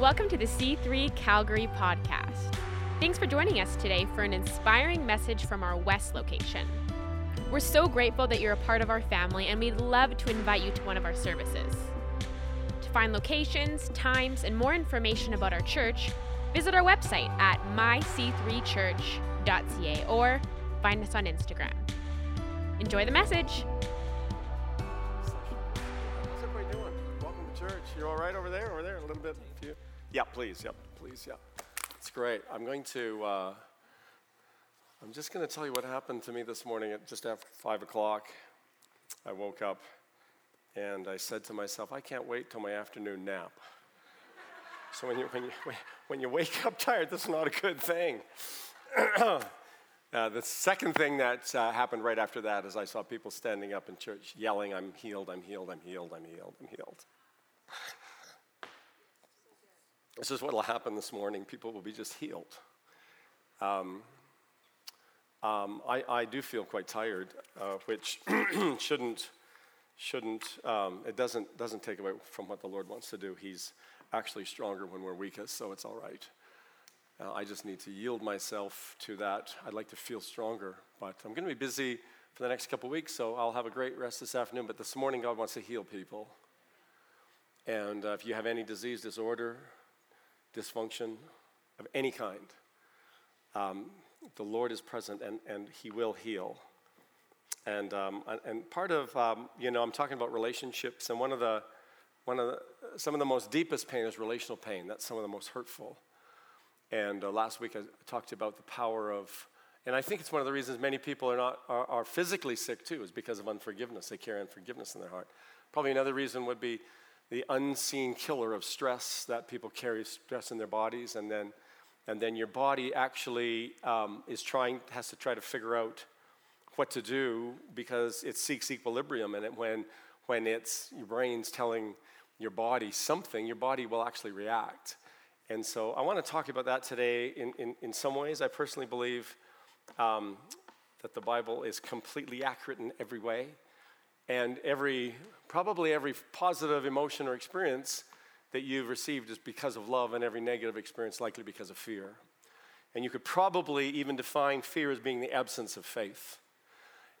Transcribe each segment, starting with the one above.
Welcome to the C3 Calgary podcast. Thanks for joining us today for an inspiring message from our West location. We're so grateful that you're a part of our family, and we'd love to invite you to one of our services. To find locations, times, and more information about our church, visit our website at myc3church.ca or find us on Instagram. Enjoy the message. How's everybody doing? Welcome to church. You all right over there? Over there? A little bit? Yeah, please. Yep, please. Yeah. It's great. I'm just going to tell you what happened to me this morning at just after 5 o'clock. I woke up and I said to myself, I can't wait till my afternoon nap. So when you wake up tired, that's not a good thing. The second thing that happened right after that is I saw people standing up in church yelling, I'm healed, I'm healed, I'm healed, I'm healed, I'm healed. This is what will happen this morning. People will be just healed. I do feel quite tired, which it doesn't take away from what the Lord wants to do. He's actually stronger when we're weakest, so it's all right. I just need to yield myself to that. I'd like to feel stronger, but I'm going to be busy for the next couple weeks, so I'll have a great rest this afternoon. But this morning, God wants to heal people. And if you have any disease, disorder, dysfunction of any kind, the Lord is present, and He will heal. And part of I'm talking about relationships, and some of the most deepest pain is relational pain. That's some of the most hurtful. And last week I talked about the power of, and I think it's one of the reasons many people are physically sick too, is because of unforgiveness. They carry unforgiveness in their heart. Probably another reason would be the unseen killer of stress, that people carry stress in their bodies, and then your body actually has to try to figure out what to do because it seeks equilibrium. And when it's your brain's telling your body something, your body will actually react. And so I want to talk about that today in some ways. I personally believe that the Bible is completely accurate in every way. And probably every positive emotion or experience that you've received is because of love, and every negative experience likely because of fear. And you could probably even define fear as being the absence of faith.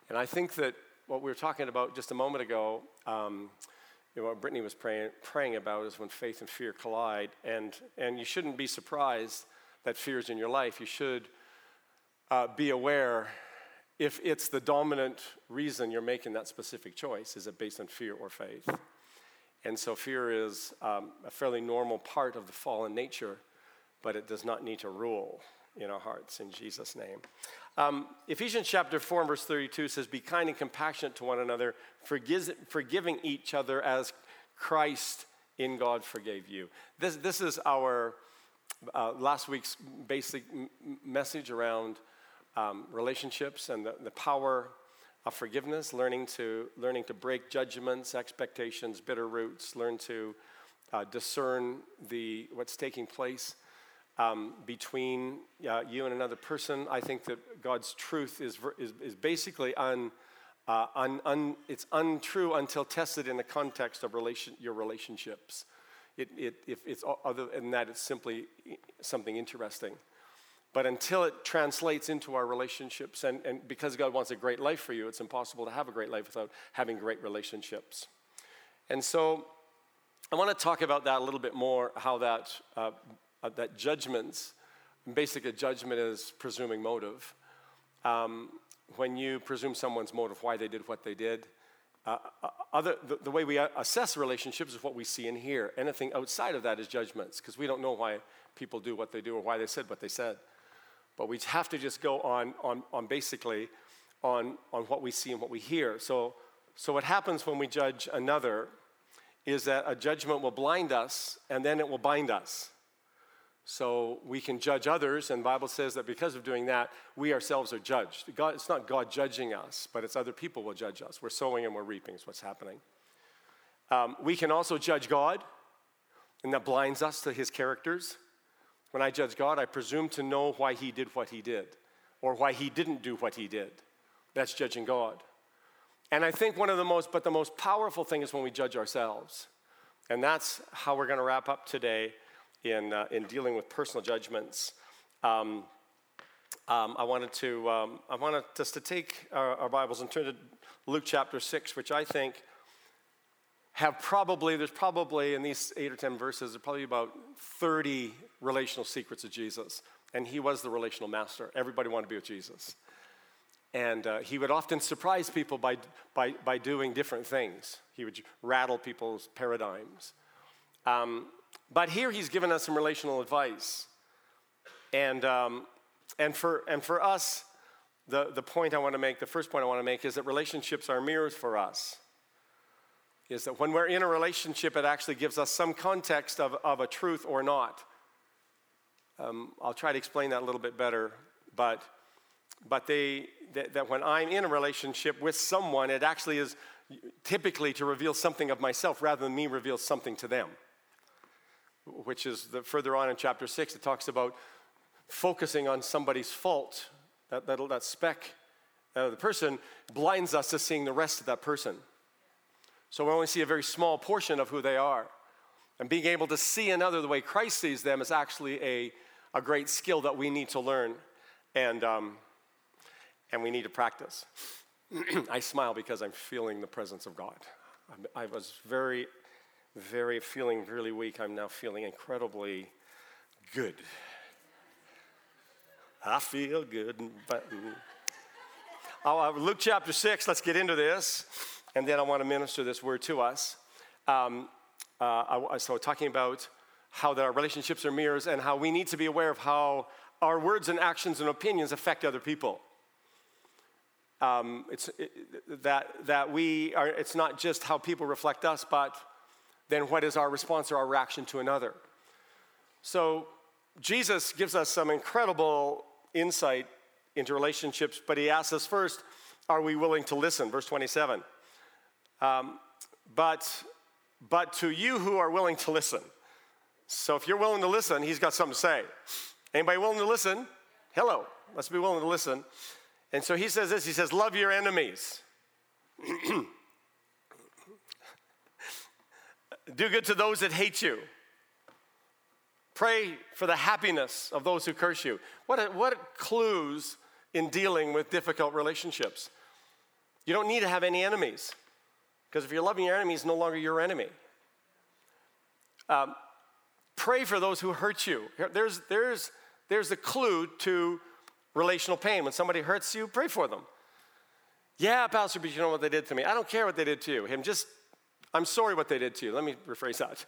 And I think that what we were talking about just a moment ago, what Brittany was praying about, is when faith and fear collide. And you shouldn't be surprised that fear is in your life. You should be aware if it's the dominant reason you're making that specific choice. Is it based on fear or faith? And so fear is a fairly normal part of the fallen nature, but it does not need to rule in our hearts, in Jesus' name. Ephesians chapter 4 and verse 32 says, be kind and compassionate to one another, forgiving each other as Christ in God forgave you. This is our last week's basic message around relationships and the power of forgiveness, learning to break judgments, expectations, bitter roots, learn to discern what's taking place between you and another person. I think that God's truth is basically it's untrue until tested in the context of your relationships. Other than that, it's simply something interesting. But until it translates into our relationships, and because God wants a great life for you, it's impossible to have a great life without having great relationships. And so I want to talk about that a little bit more, how that judgments, basically a judgment is presuming motive. When you presume someone's motive, why they did what they did, the way we assess relationships is what we see and hear. Anything outside of that is judgments, because we don't know why people do what they do or why they said what they said. But we have to just go on what we see and what we hear. So what happens when we judge another is that a judgment will blind us, and then it will bind us. So we can judge others, and the Bible says that because of doing that, we ourselves are judged. It's not God judging us, but it's other people will judge us. We're sowing and we're reaping is what's happening. We can also judge God, and that blinds us to His characters. When I judge God, I presume to know why He did what He did, or why He didn't do what He did. That's judging God. And I think the most powerful thing is when we judge ourselves. And that's how we're going to wrap up today in dealing with personal judgments. I wanted us to take our Bibles and turn to Luke chapter 6, which I think there's probably in these 8 or 10 verses, there's probably about 30 relational secrets of Jesus. And he was the relational master. Everybody wanted to be with Jesus. And he would often surprise people by doing different things. He would rattle people's paradigms. But here he's given us some relational advice. And for us, the first point I want to make is that relationships are mirrors for us. Is that when we're in a relationship, it actually gives us some context of a truth or not. I'll try to explain that a little bit better, but that when I'm in a relationship with someone, it actually is typically to reveal something of myself rather than me reveal something to them, which is further on in chapter 6, it talks about focusing on somebody's fault, that speck of the person blinds us to seeing the rest of that person. So we only see a very small portion of who they are. And being able to see another the way Christ sees them is actually a great skill that we need to learn and we need to practice. I smile because I'm feeling the presence of God. I was very, very feeling really weak. I'm now feeling incredibly good. I feel good. Luke chapter 6, let's get into this. And then I want to minister this word to us. So talking about how that our relationships are mirrors and how we need to be aware of how our words and actions and opinions affect other people. It's not just how people reflect us, but then what is our response or our reaction to another? So Jesus gives us some incredible insight into relationships, but he asks us first, are we willing to listen? Verse 27. But to you who are willing to listen. So if you're willing to listen, he's got something to say. Anybody willing to listen? Hello. Let's be willing to listen. And so he says this. He says, love your enemies. Do good to those that hate you. Pray for the happiness of those who curse you. What clues in dealing with difficult relationships? You don't need to have any enemies. Because if you're loving your enemy, he's no longer your enemy. Pray for those who hurt you. There's a clue to relational pain. When somebody hurts you, pray for them. Yeah, Pastor, but you know what they did to me. I don't care what they did to you. I'm sorry what they did to you. Let me rephrase that.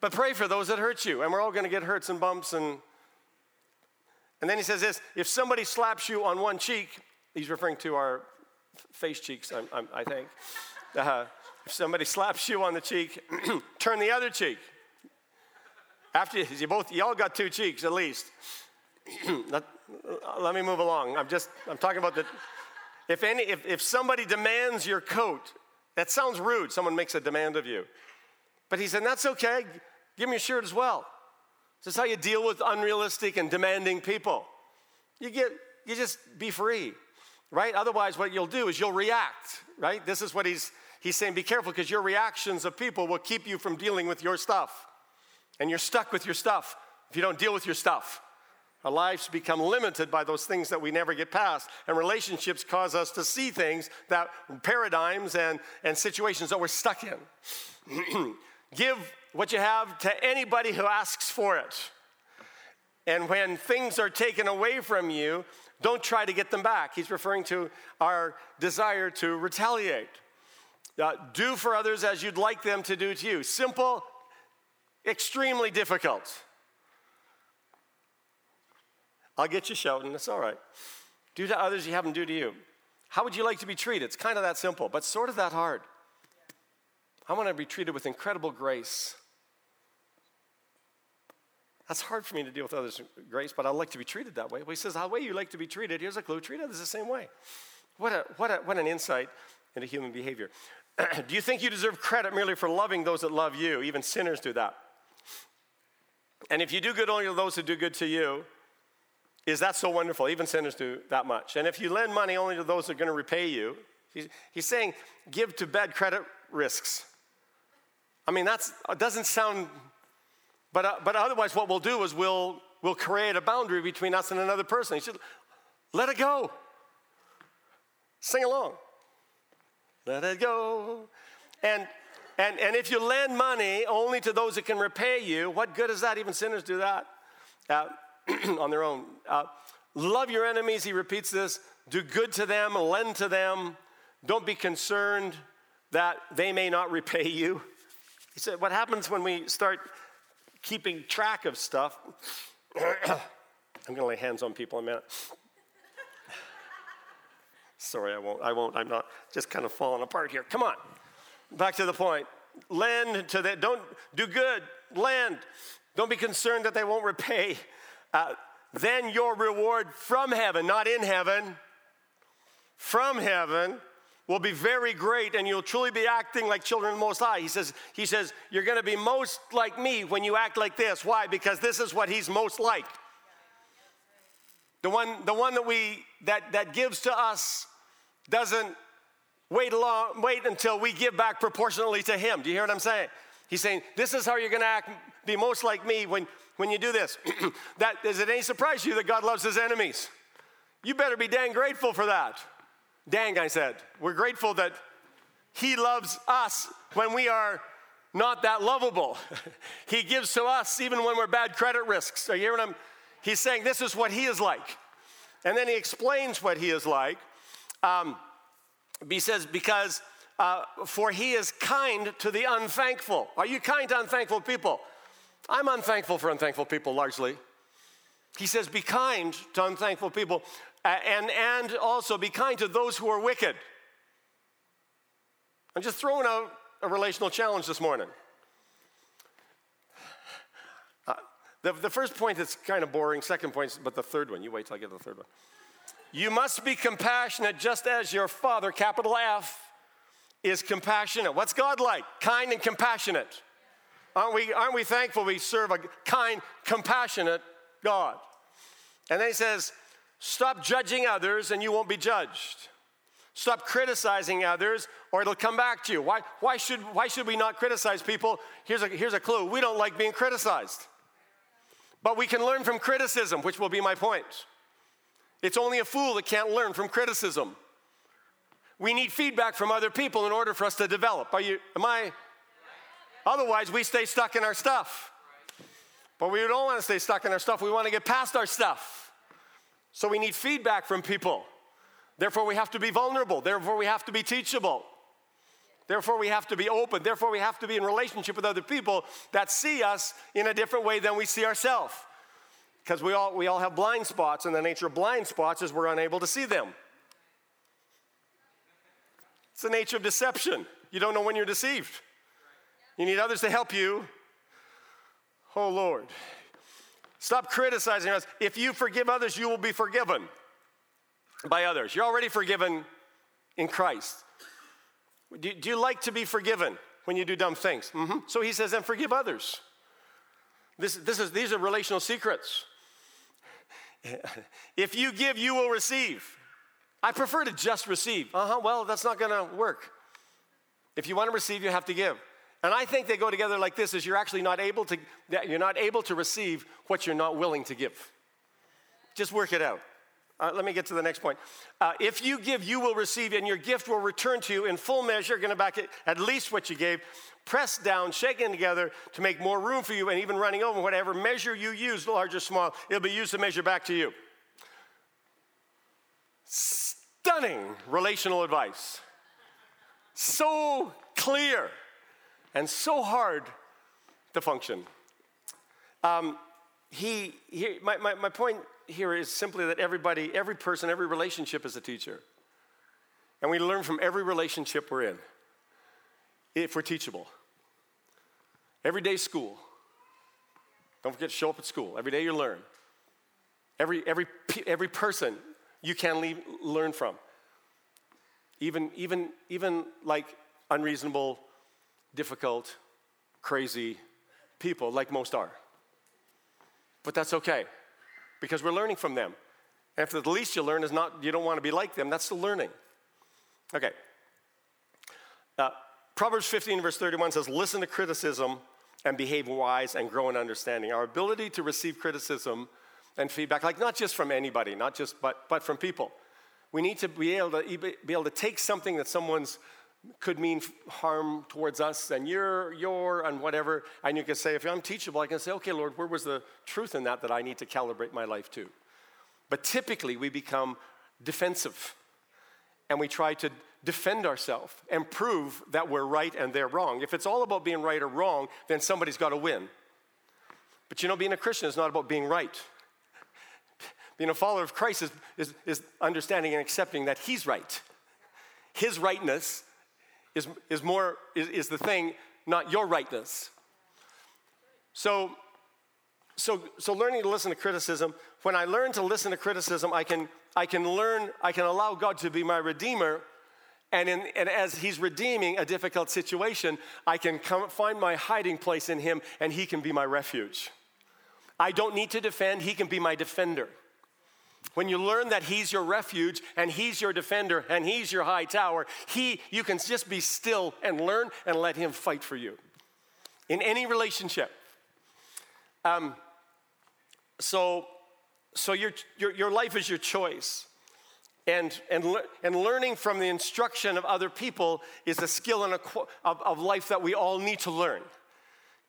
But pray for those that hurt you. And we're all going to get hurts and bumps. And then he says this, if somebody slaps you on one cheek, he's referring to our face cheeks, I think. If somebody slaps you on the cheek, turn the other cheek. After you all got two cheeks at least. Let me move along. I'm talking about if somebody demands your coat, that sounds rude. Someone makes a demand of you, but he said that's okay. Give me your shirt as well. This is how you deal with unrealistic and demanding people. You just be free. Right? Otherwise, what you'll do is you'll react, right? This is what he's saying, be careful, because your reactions of people will keep you from dealing with your stuff. And you're stuck with your stuff if you don't deal with your stuff. Our lives become limited by those things that we never get past. And relationships cause us to see things, that paradigms and situations that we're stuck in. Give what you have to anybody who asks for it. And when things are taken away from you, don't try to get them back. He's referring to our desire to retaliate. Do for others as you'd like them to do to you. Simple, extremely difficult. I'll get you shouting. It's all right. Do to others you have them do to you. How would you like to be treated? It's kind of that simple, but sort of that hard. I want to be treated with incredible grace. That's hard for me to deal with others' grace, but I like to be treated that way. Well, he says, the way you like to be treated, here's a clue, treat others the same way. What an insight into human behavior. Do you think you deserve credit merely for loving those that love you? Even sinners do that. And if you do good only to those who do good to you, is that so wonderful? Even sinners do that much. And if you lend money only to those that are going to repay you, he's saying, give to bad credit risks. I mean, that doesn't sound But otherwise, what we'll do is we'll create a boundary between us and another person. You should let it go. Sing along. Let it go. And if you lend money only to those that can repay you, what good is that? Even sinners do that on their own. Love your enemies, he repeats this. Do good to them, lend to them. Don't be concerned that they may not repay you. He said, what happens when we start keeping track of stuff? I'm going to lay hands on people in a minute. Sorry, I won't. I'm not, just kind of falling apart here. Come on. Back to the point. Lend to them. Don't do good. Lend. Don't be concerned that they won't repay. Then your reward from heaven, not in heaven, from heaven will be very great, and you'll truly be acting like children of the Most High. He says, you're going to be most like me when you act like this. Why? Because this is what he's most like. The one that gives to us doesn't wait until we give back proportionally to him. Do you hear what I'm saying? He's saying, this is how you're going to act, be most like me when you do this. That is it any surprise to you that God loves his enemies? You better be dang grateful for that. Dang, I said. We're grateful that he loves us when we are not that lovable. He gives to us even when we're bad credit risks. Are you hearing what he's saying? This is what he is like. And then he explains what he is like. He says, because for he is kind to the unthankful. Are you kind to unthankful people? I'm unthankful for unthankful people largely. He says, be kind to unthankful people and also be kind to those who are wicked. I'm just throwing out a relational challenge this morning. The first point is kind of boring, second point, but the third one, you wait till I get to the third one. You must be compassionate just as your Father, capital F, is compassionate. What's God like? Kind and compassionate. Aren't we thankful we serve a kind, compassionate God? And then he says, stop judging others and you won't be judged. Stop criticizing others or it'll come back to you. Why should we not criticize people? Here's a clue. We don't like being criticized. But we can learn from criticism, which will be my point. It's only a fool that can't learn from criticism. We need feedback from other people in order for us to develop. Am I? Otherwise, we stay stuck in our stuff. But we don't want to stay stuck in our stuff. We want to get past our stuff. So we need feedback from people. Therefore, we have to be vulnerable. Therefore, we have to be teachable. Therefore, we have to be open. Therefore, we have to be in relationship with other people that see us in a different way than we see ourselves. Because we all have blind spots, and the nature of blind spots is we're unable to see them. It's the nature of deception. You don't know when you're deceived. You need others to help you. Oh, Lord. Stop criticizing us. If you forgive others, you will be forgiven by others. You're already forgiven in Christ. Do you like to be forgiven when you do dumb things? Mm-hmm. So he says, then forgive others. These are relational secrets. If you give, you will receive. I prefer to just receive. Well, that's not going to work. If you want to receive, you have to give. And I think they go together like this: is you're actually not able to receive what you're not willing to give. Just work it out. Let me get to the next point. If you give, you will receive, and your gift will return to you in full measure. You're going to back it, at least what you gave, pressed down, shaken together to make more room for you, and even running over whatever measure you use, large or small, it'll be used to measure back to you. Stunning relational advice. So clear and so hard to function. My point here is simply that everybody, every person, every relationship is a teacher. And we learn from every relationship we're in, if we're teachable. Every day school. Don't forget to show up at school. Every day you learn. Every person you can learn from. Even like unreasonable, difficult, crazy people, like most are. But that's okay. Because we're learning from them. And if the least you learn is not, you don't want to be like them, that's the learning. Okay. Proverbs 15, verse 31 says, listen to criticism and behave wise and grow in understanding. Our ability to receive criticism and feedback, like not just from anybody, not just but from people. We need to be able to take something that someone's could mean harm towards us and your and whatever, and you can say, if I'm teachable, I can say, okay, Lord, where was the truth in that I need to calibrate my life to? But typically we become defensive and we try to defend ourselves and prove that we're right and they're wrong. If it's all about being right or wrong, then somebody's got to win. But you know, being a Christian is not about being right. Being a follower of Christ is understanding and accepting that he's right. His rightness is the thing, not your rightness. So learning to listen to criticism. When I learn to listen to criticism, I can allow God to be my redeemer, and as he's redeeming a difficult situation, I can find my hiding place in him, and he can be my refuge. I don't need to defend, he can be my defender. When you learn that he's your refuge and he's your defender and he's your high tower, you can just be still and learn and let him fight for you in any relationship. So your life is your choice, and learning from the instruction of other people is a skill and of life that we all need to learn,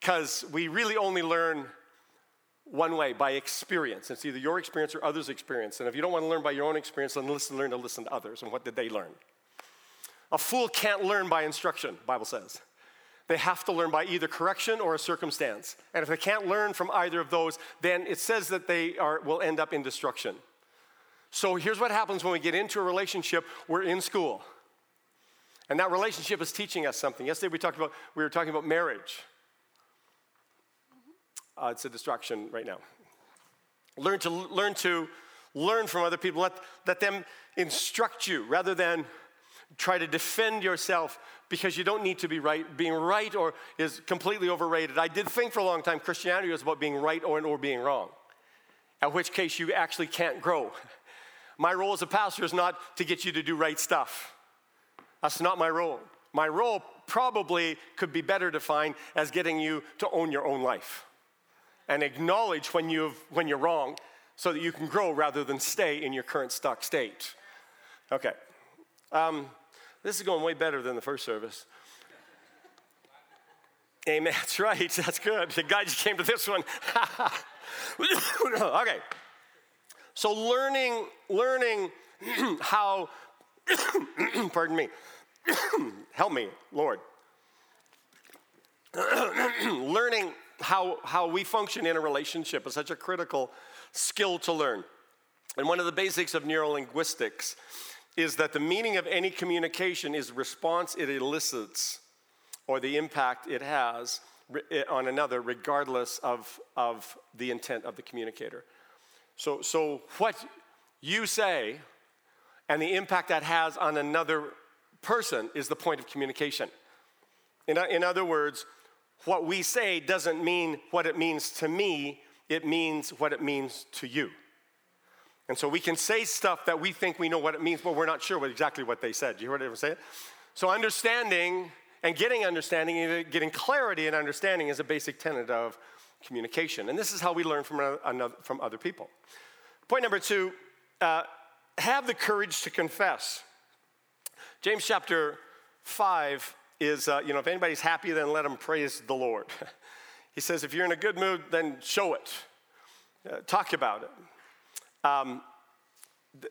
because we really only learn one way, by experience. It's either your experience or others' experience. And if you don't want to learn by your own experience, then learn to listen to others. And what did they learn? A fool can't learn by instruction, the Bible says. They have to learn by either correction or a circumstance. And if they can't learn from either of those, then it says that they will end up in destruction. So here's what happens when we get into a relationship. We're in school. And that relationship is teaching us something. Yesterday we were talking about marriage. It's a distraction right now. Learn from other people. Let them instruct you rather than try to defend yourself, because you don't need to be right. Being right or is completely overrated. I did think for a long time Christianity was about being right or being wrong, in which case you actually can't grow. My role as a pastor is not to get you to do right stuff. That's not my role. My role probably could be better defined as getting you to own your own life and acknowledge when you're wrong, so that you can grow rather than stay in your current stuck state. Okay, this is going way better than the first service. Amen, that's right, that's good. The guy just came to this one. Okay, so learning how, pardon me, help me, Lord. Learning how we function in a relationship is such a critical skill to learn. And one of the basics of neurolinguistics is that the meaning of any communication is response it elicits or the impact it has on another, regardless of the intent of the communicator. So what you say and the impact that has on another person is the point of communication. In other words, what we say doesn't mean what it means to me, it means what it means to you. And so we can say stuff that we think we know what it means, but we're not sure exactly what they said. You heard everyone say it? So understanding and getting understanding and getting clarity and understanding is a basic tenet of communication. And this is how we learn from other people. Point number 2, have the courage to confess. James chapter 5 is, if anybody's happy, then let them praise the Lord. He says, if you're in a good mood, then show it. Talk about it.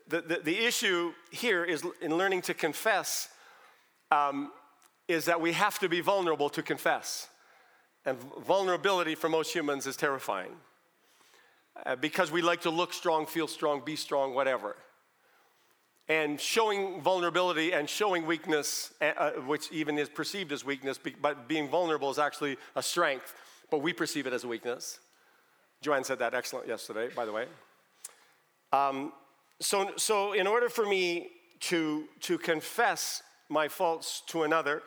The issue here is in learning to confess is that we have to be vulnerable to confess. And vulnerability for most humans is terrifying because we like to look strong, feel strong, be strong, whatever. And showing vulnerability and showing weakness, which even is perceived as weakness, but being vulnerable is actually a strength, but we perceive it as a weakness. Joanne said that excellent yesterday, by the way. So in order for me to confess my faults to another,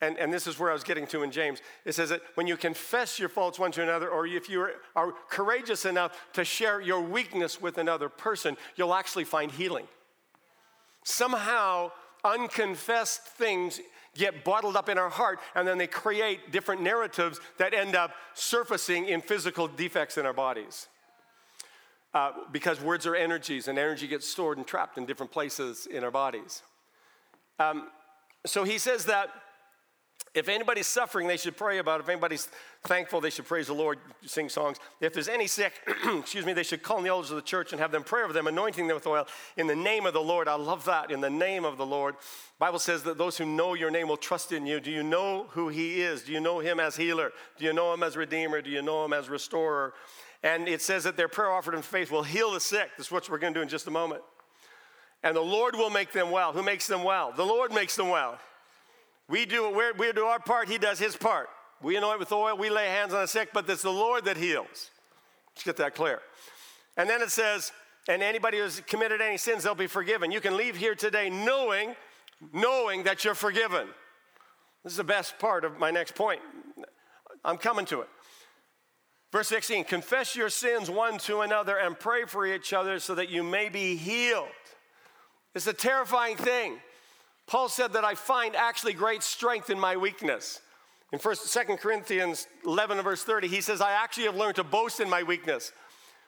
and this is where I was getting to in James, it says that when you confess your faults one to another, or if you are courageous enough to share your weakness with another person, you'll actually find healing. Somehow, unconfessed things get bottled up in our heart, and then they create different narratives that end up surfacing in physical defects in our bodies. Because words are energies, and energy gets stored and trapped in different places in our bodies. So he says that if anybody's suffering, they should pray about it. If anybody's thankful, they should praise the Lord, sing songs. If there's any sick, they should call on the elders of the church and have them pray over them, anointing them with oil in the name of the Lord. I love that, in the name of the Lord. The Bible says that those who know your name will trust in you. Do you know who he is? Do you know him as healer? Do you know him as redeemer? Do you know him as restorer? And it says that their prayer offered in faith will heal the sick. That's what we're going to do in just a moment. And the Lord will make them well. Who makes them well? The Lord makes them well. We do our part. He does his part. We anoint with oil. We lay hands on the sick, but it's the Lord that heals. Let's get that clear. And then it says, and anybody who's committed any sins, they'll be forgiven. You can leave here today knowing that you're forgiven. This is the best part of my next point. I'm coming to it. Verse 16, confess your sins one to another and pray for each other so that you may be healed. It's a terrifying thing. Paul said that I find actually great strength in my weakness. In 2 Corinthians 11, verse 30, he says, I actually have learned to boast in my weakness.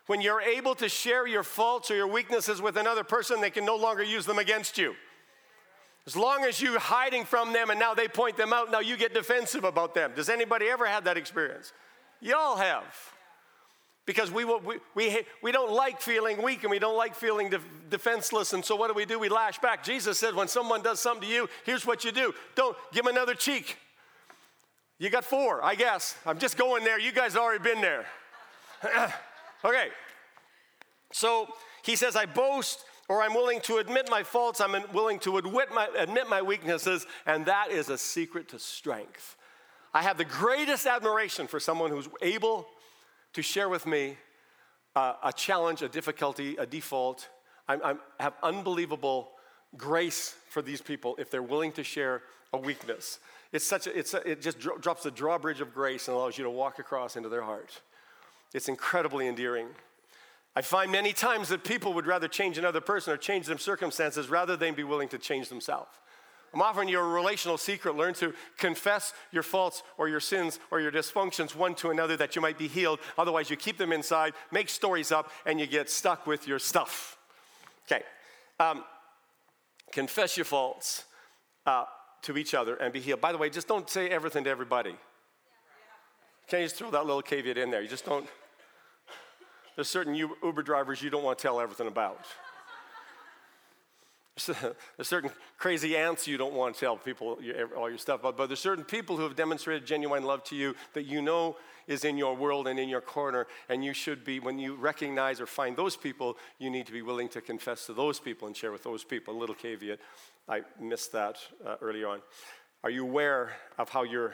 When you're able to share your faults or your weaknesses with another person, they can no longer use them against you. As long as you're hiding from them and now they point them out, now you get defensive about them. Does anybody ever have that experience? Y'all have. Because we don't like feeling weak and we don't like feeling defenseless. And so what do? We lash back. Jesus said, when someone does something to you, here's what you do. Don't give them another cheek. You got four, I guess. I'm just going there. You guys have already been there. Okay. So he says, I boast, or I'm willing to admit my faults. I'm willing to admit my weaknesses. And that is a secret to strength. I have the greatest admiration for someone who's able to share with me a challenge, a difficulty, a default. I have unbelievable grace for these people if they're willing to share a weakness. It just drops the drawbridge of grace and allows you to walk across into their heart. It's incredibly endearing. I find many times that people would rather change another person or change their circumstances rather than be willing to change themselves. I'm offering you a relational secret. Learn to confess your faults or your sins or your dysfunctions one to another that you might be healed. Otherwise, you keep them inside, make stories up, and you get stuck with your stuff. Okay. Confess your faults to each other and be healed. By the way, just don't say everything to everybody. Can you just throw that little caveat in there? You just don't. There's certain Uber drivers you don't want to tell everything about. There's certain crazy ants you don't want to tell people all your stuff about, but there's certain people who have demonstrated genuine love to you that you know is in your world and in your corner, and you should be, when you recognize or find those people, you need to be willing to confess to those people and share with those people. A little caveat, I missed that early on. Are you aware of how your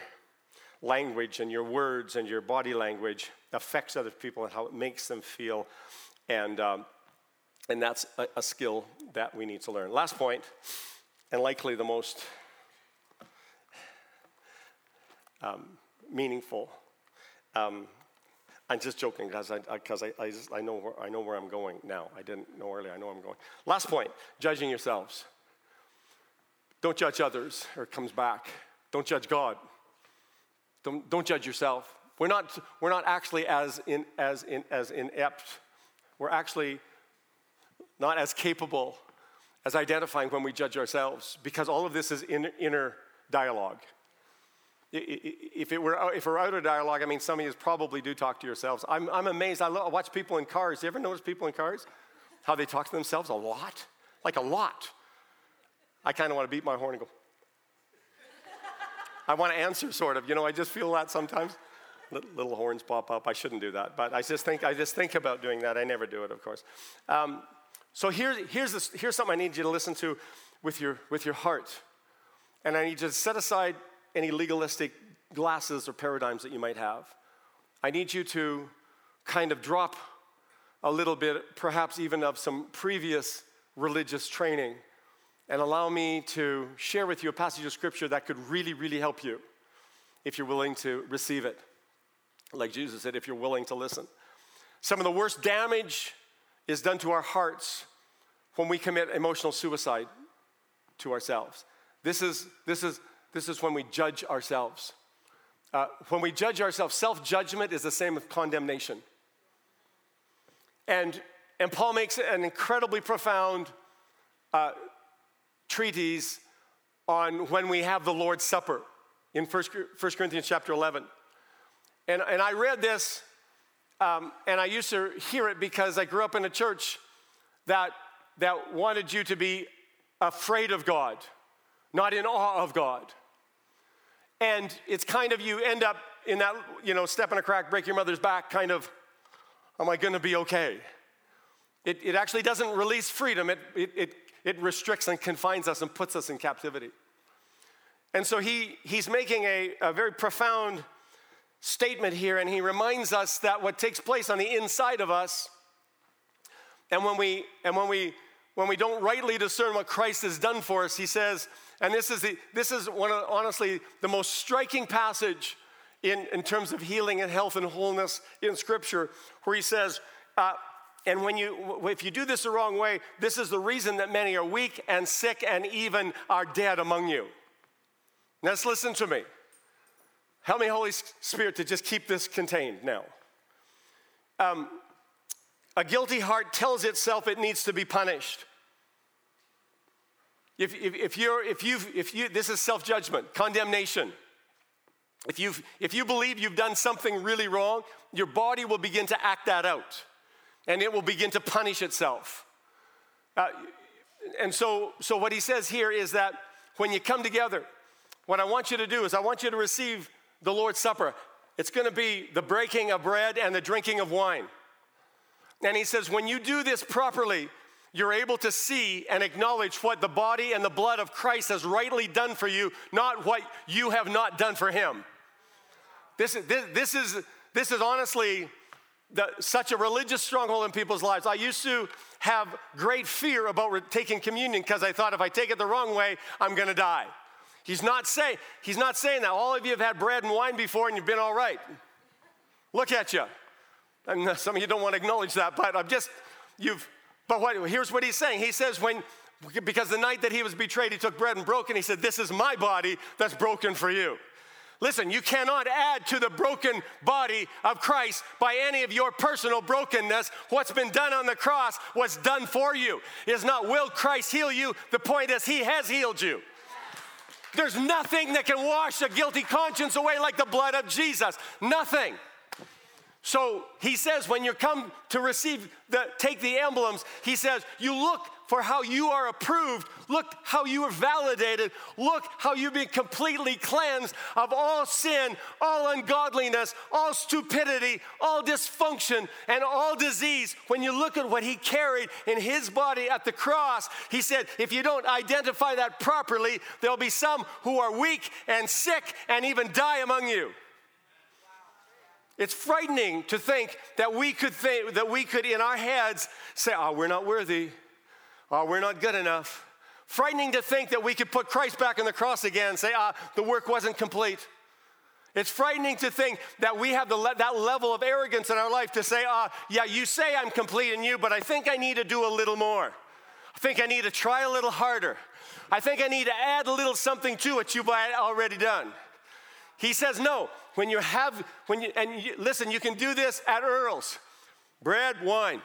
language and your words and your body language affects other people and how it makes them feel? And that's a skill that we need to learn. Last point, and likely the most meaningful. I'm just joking because I know where I'm going now. I didn't know earlier. I know I'm going. Last point: judging yourselves. Don't judge others, or it comes back. Don't judge God. Don't judge yourself. We're not actually as inept. We're actually not as capable as identifying when we judge ourselves, because all of this is inner dialogue. If it were outer dialogue, I mean, some of you probably do talk to yourselves. I'm amazed. I watch people in cars. You ever notice people in cars? How they talk to themselves a lot? Like a lot. I kind of want to beat my horn and go. I want to answer sort of. You know, I just feel that sometimes. Little horns pop up. I shouldn't do that. But I just think about doing that. I never do it, of course. So here's something I need you to listen to with your heart. And I need you to set aside any legalistic glasses or paradigms that you might have. I need you to kind of drop a little bit, perhaps even of some previous religious training, and allow me to share with you a passage of Scripture that could really, really help you if you're willing to receive it. Like Jesus said, if you're willing to listen. Some of the worst damage is done to our hearts when we commit emotional suicide to ourselves. This is This is when we judge ourselves. When we judge ourselves, self-judgment is the same with condemnation. And Paul makes an incredibly profound treatise on when we have the Lord's Supper in 1 Corinthians chapter 11. And I read this, and I used to hear it because I grew up in a church that wanted you to be afraid of God, not in awe of God. And it's kind of, you end up in that, step in a crack, break your mother's back kind of, am I gonna be okay? It actually doesn't release freedom. It restricts and confines us and puts us in captivity. And so he's making a very profound statement here, and he reminds us that what takes place on the inside of us, and when we don't rightly discern what Christ has done for us, he says, and this is one of, honestly, the most striking passage in terms of healing and health and wholeness in Scripture, where he says, and if you do this the wrong way, this is the reason that many are weak and sick and even are dead among you. Now, just listen to me. Help me, Holy Spirit, to just keep this contained now. A guilty heart tells itself it needs to be punished. If you this is self-judgment, condemnation. If you believe you've done something really wrong, your body will begin to act that out, and it will begin to punish itself. And so what he says here is that when you come together, what I want you to do is I want you to receive the Lord's Supper. It's going to be the breaking of bread and the drinking of wine. And he says, when you do this properly, you're able to see and acknowledge what the body and the blood of Christ has rightly done for you, not what you have not done for him. This is honestly such a religious stronghold in people's lives. I used to have great fear about taking communion because I thought if I take it the wrong way, I'm going to die. He's not saying that. All of you have had bread and wine before and you've been all right. Look at you. And some of you don't want to acknowledge that, but here's what he's saying. He says, because the night that he was betrayed, he took bread and broke, and he said, this is my body that's broken for you. Listen, you cannot add to the broken body of Christ by any of your personal brokenness. What's been done on the cross was done for you. It is not, will Christ heal you? The point is, he has healed you. There's nothing that can wash a guilty conscience away like the blood of Jesus. Nothing. So he says, when you come to take the emblems, he says, you look for how you are approved, look how you are validated, look how you've been completely cleansed of all sin, all ungodliness, all stupidity, all dysfunction, and all disease. When you look at what he carried in his body at the cross, he said, if you don't identify that properly, there'll be some who are weak and sick and even die among you. It's frightening to think that we could in our heads say, oh, we're not worthy. Oh, we're not good enough. Frightening to think that we could put Christ back on the cross again and say, the work wasn't complete. It's frightening to think that we have that level of arrogance in our life to say, you say I'm complete in you, but I think I need to do a little more. I think I need to try a little harder. I think I need to add a little something to what you've already done. He says, no, listen, you can do this at Earl's. Bread, wine.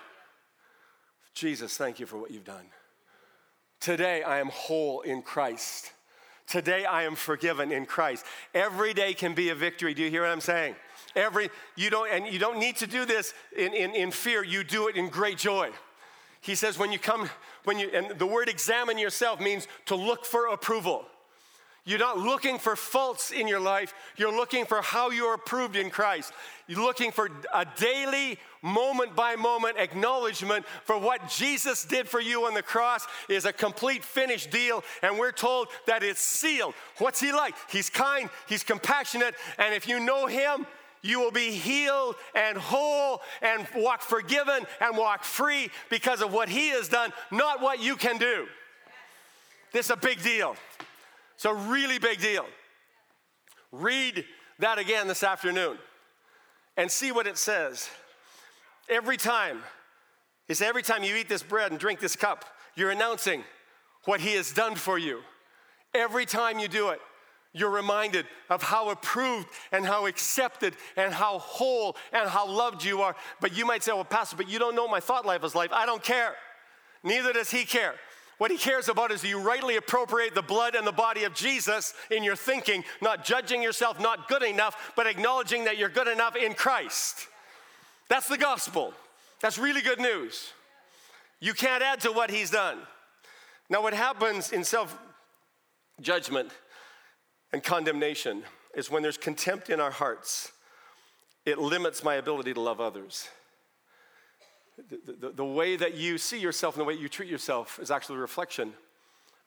Jesus, thank you for what you've done. Today, I am whole in Christ. Today, I am forgiven in Christ. Every day can be a victory. Do you hear what I'm saying? You don't need to do this in fear. You do it in great joy. He says, and the word examine yourself means to look for approval. You're not looking for faults in your life. You're looking for how you're approved in Christ. You're looking for a daily, moment-by-moment acknowledgement for what Jesus did for you on the cross is a complete finished deal, and we're told that it's sealed. What's he like? He's kind, he's compassionate, and if you know him, you will be healed and whole and walk forgiven and walk free because of what he has done, not what you can do. This is a big deal. It's a really big deal. Read that again this afternoon and see what it says. Every time you eat this bread and drink this cup, you're announcing what he has done for you. Every time you do it, you're reminded of how approved and how accepted and how whole and how loved you are. But you might say, well, Pastor, but you don't know my thought life is life. I don't care. Neither does he care. What he cares about is, do you rightly appropriate the blood and the body of Jesus in your thinking, not judging yourself, not good enough, but acknowledging that you're good enough in Christ. That's the gospel. That's really good news. You can't add to what he's done. Now, what happens in self-judgment and condemnation is when there's contempt in our hearts, it limits my ability to love others. The way that you see yourself and the way you treat yourself is actually a reflection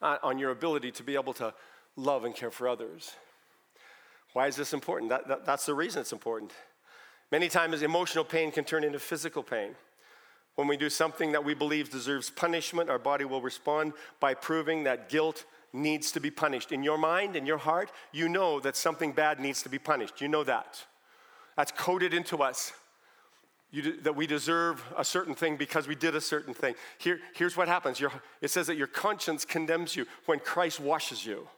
on your ability to be able to love and care for others. Why is this important? That's the reason it's important. Many times emotional pain can turn into physical pain. When we do something that we believe deserves punishment, our body will respond by proving that guilt needs to be punished. In your mind, in your heart, you know that something bad needs to be punished. You know that. That's coded into us. That we deserve a certain thing because we did a certain thing. Here's what happens. It says that your conscience condemns you when Christ washes you.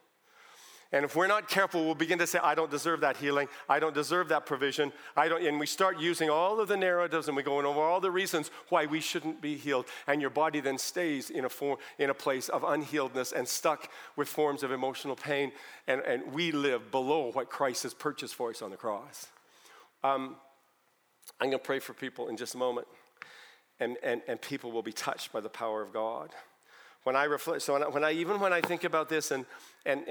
And if we're not careful, we'll begin to say, I don't deserve that healing. I don't deserve that provision. And we start using all of the narratives and we're going over all the reasons why we shouldn't be healed. And your body then stays in a place of unhealedness and stuck with forms of emotional pain. And we live below what Christ has purchased for us on the cross. I'm going to pray for people in just a moment, and people will be touched by the power of God. When I reflect, when I think about this, and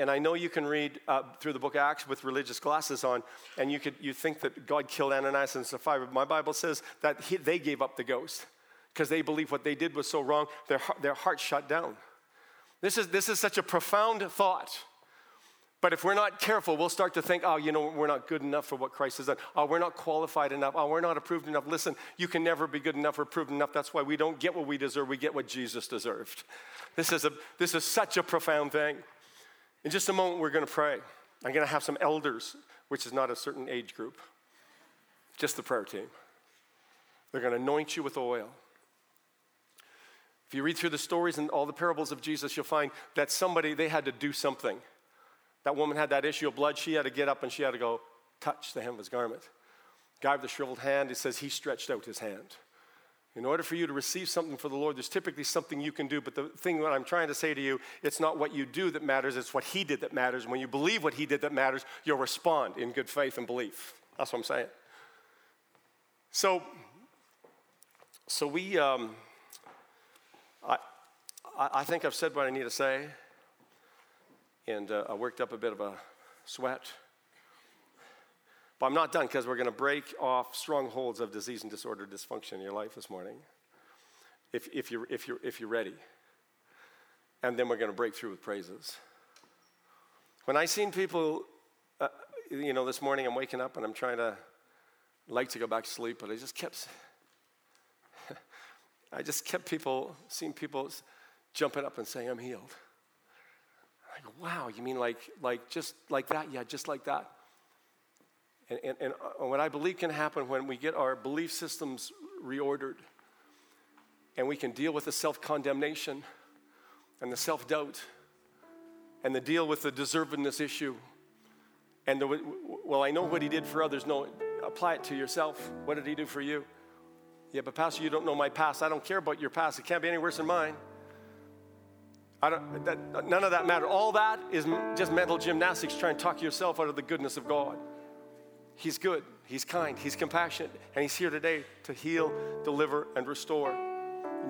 I know you can read through the book of Acts with religious glasses on, and you think that God killed Ananias and Sapphira. My Bible says that they gave up the ghost because they believed what they did was so wrong. Their hearts shut down. This is such a profound thought. But if we're not careful, we'll start to think, we're not good enough for what Christ has done. Oh, we're not qualified enough. Oh, we're not approved enough. Listen, you can never be good enough or approved enough. That's why we don't get what we deserve. We get what Jesus deserved. This is such a profound thing. In just a moment, we're going to pray. I'm going to have some elders, which is not a certain age group, just the prayer team. They're going to anoint you with oil. If you read through the stories and all the parables of Jesus, you'll find that they had to do something. That woman had that issue of blood. She had to get up and she had to go touch the hem of his garment. Guy with the shriveled hand, it says he stretched out his hand. In order for you to receive something for the Lord, there's typically something you can do. But the thing that I'm trying to say to you, it's not what you do that matters. It's what he did that matters. And when you believe what he did that matters, you'll respond in good faith and belief. That's what I'm saying. So we, I think I've said what I need to say. And I worked up a bit of a sweat. But I'm not done, because we're going to break off strongholds of disease and disorder, dysfunction in your life this morning, if you're ready. And then we're going to break through with praises. When I seen people, this morning I'm waking up and I'm trying to, like to go back to sleep, but I just kept, seeing people jumping up and saying, I'm healed. Like, wow, you mean like just like that? Yeah, just like that. And what I believe can happen when we get our belief systems reordered and we can deal with the self-condemnation and the self-doubt and the deal with the deservedness issue and I know what he did for others. No, apply it to yourself. What did he do for you? Yeah, but Pastor, you don't know my past. I don't care about your past. It can't be any worse than mine. None of that matters. All that is just mental gymnastics trying to talk yourself out of the goodness of God. He's good. He's kind. He's compassionate. And he's here today to heal, deliver, and restore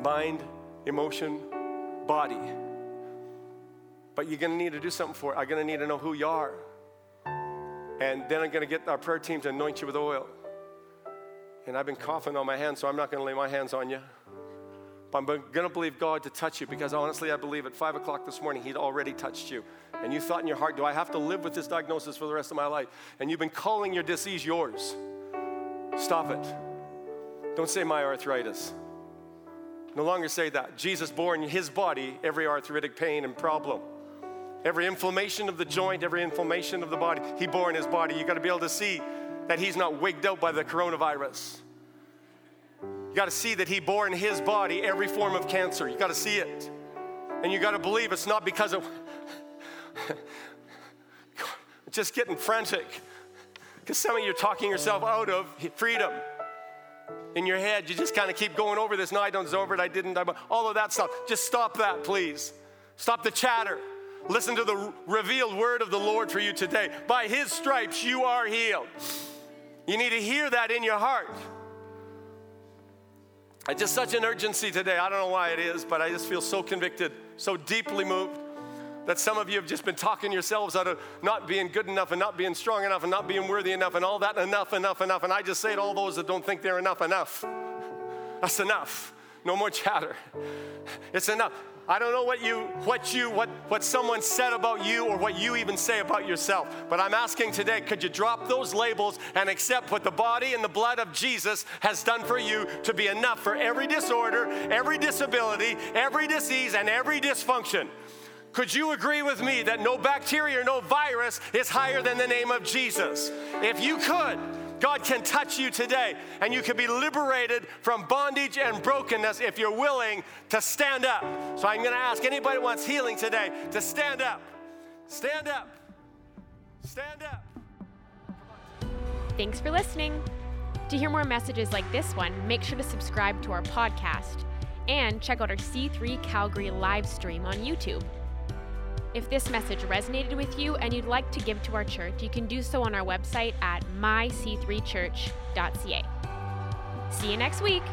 mind, emotion, body. But you're going to need to do something for it. I'm going to need to know who you are. And then I'm going to get our prayer team to anoint you with oil. And I've been coughing on my hands, so I'm not going to lay my hands on you. I'm going to believe God to touch you, because honestly, I believe at 5 o'clock this morning, he'd already touched you. And you thought in your heart, do I have to live with this diagnosis for the rest of my life? And you've been calling your disease yours. Stop it. Don't say my arthritis. No longer say that. Jesus bore in his body every arthritic pain and problem. Every inflammation of the joint, every inflammation of the body, he bore in his body. You've got to be able to see that he's not wigged out by the coronavirus. You got to see that he bore in his body every form of cancer. You got to see it. And you got to believe it's not because of just getting frantic because some of you are talking yourself out of freedom. In your head, you just kind of keep going over this. No, I don't deserve it. I didn't. All of that stuff. Just stop that, please. Stop the chatter. Listen to the revealed word of the Lord for you today. By his stripes, you are healed. You need to hear that in your heart. It's just such an urgency today. I don't know why it is, but I just feel so convicted, so deeply moved that some of you have just been talking yourselves out of not being good enough and not being strong enough and not being worthy enough and all that enough. And I just say to all those that don't think they're enough. That's enough. No more chatter. It's enough. I don't know what someone said about you or what you even say about yourself, but I'm asking today, could you drop those labels and accept what the body and the blood of Jesus has done for you to be enough for every disorder, every disability, every disease, and every dysfunction? Could you agree with me that no bacteria, no virus is higher than the name of Jesus? If you could, God can touch you today, and you can be liberated from bondage and brokenness if you're willing to stand up. So I'm going to ask anybody who wants healing today to stand up. Stand up. Stand up. Thanks for listening. To hear more messages like this one, make sure to subscribe to our podcast and check out our C3 Calgary live stream on YouTube. If this message resonated with you and you'd like to give to our church, you can do so on our website at myc3church.ca. See you next week.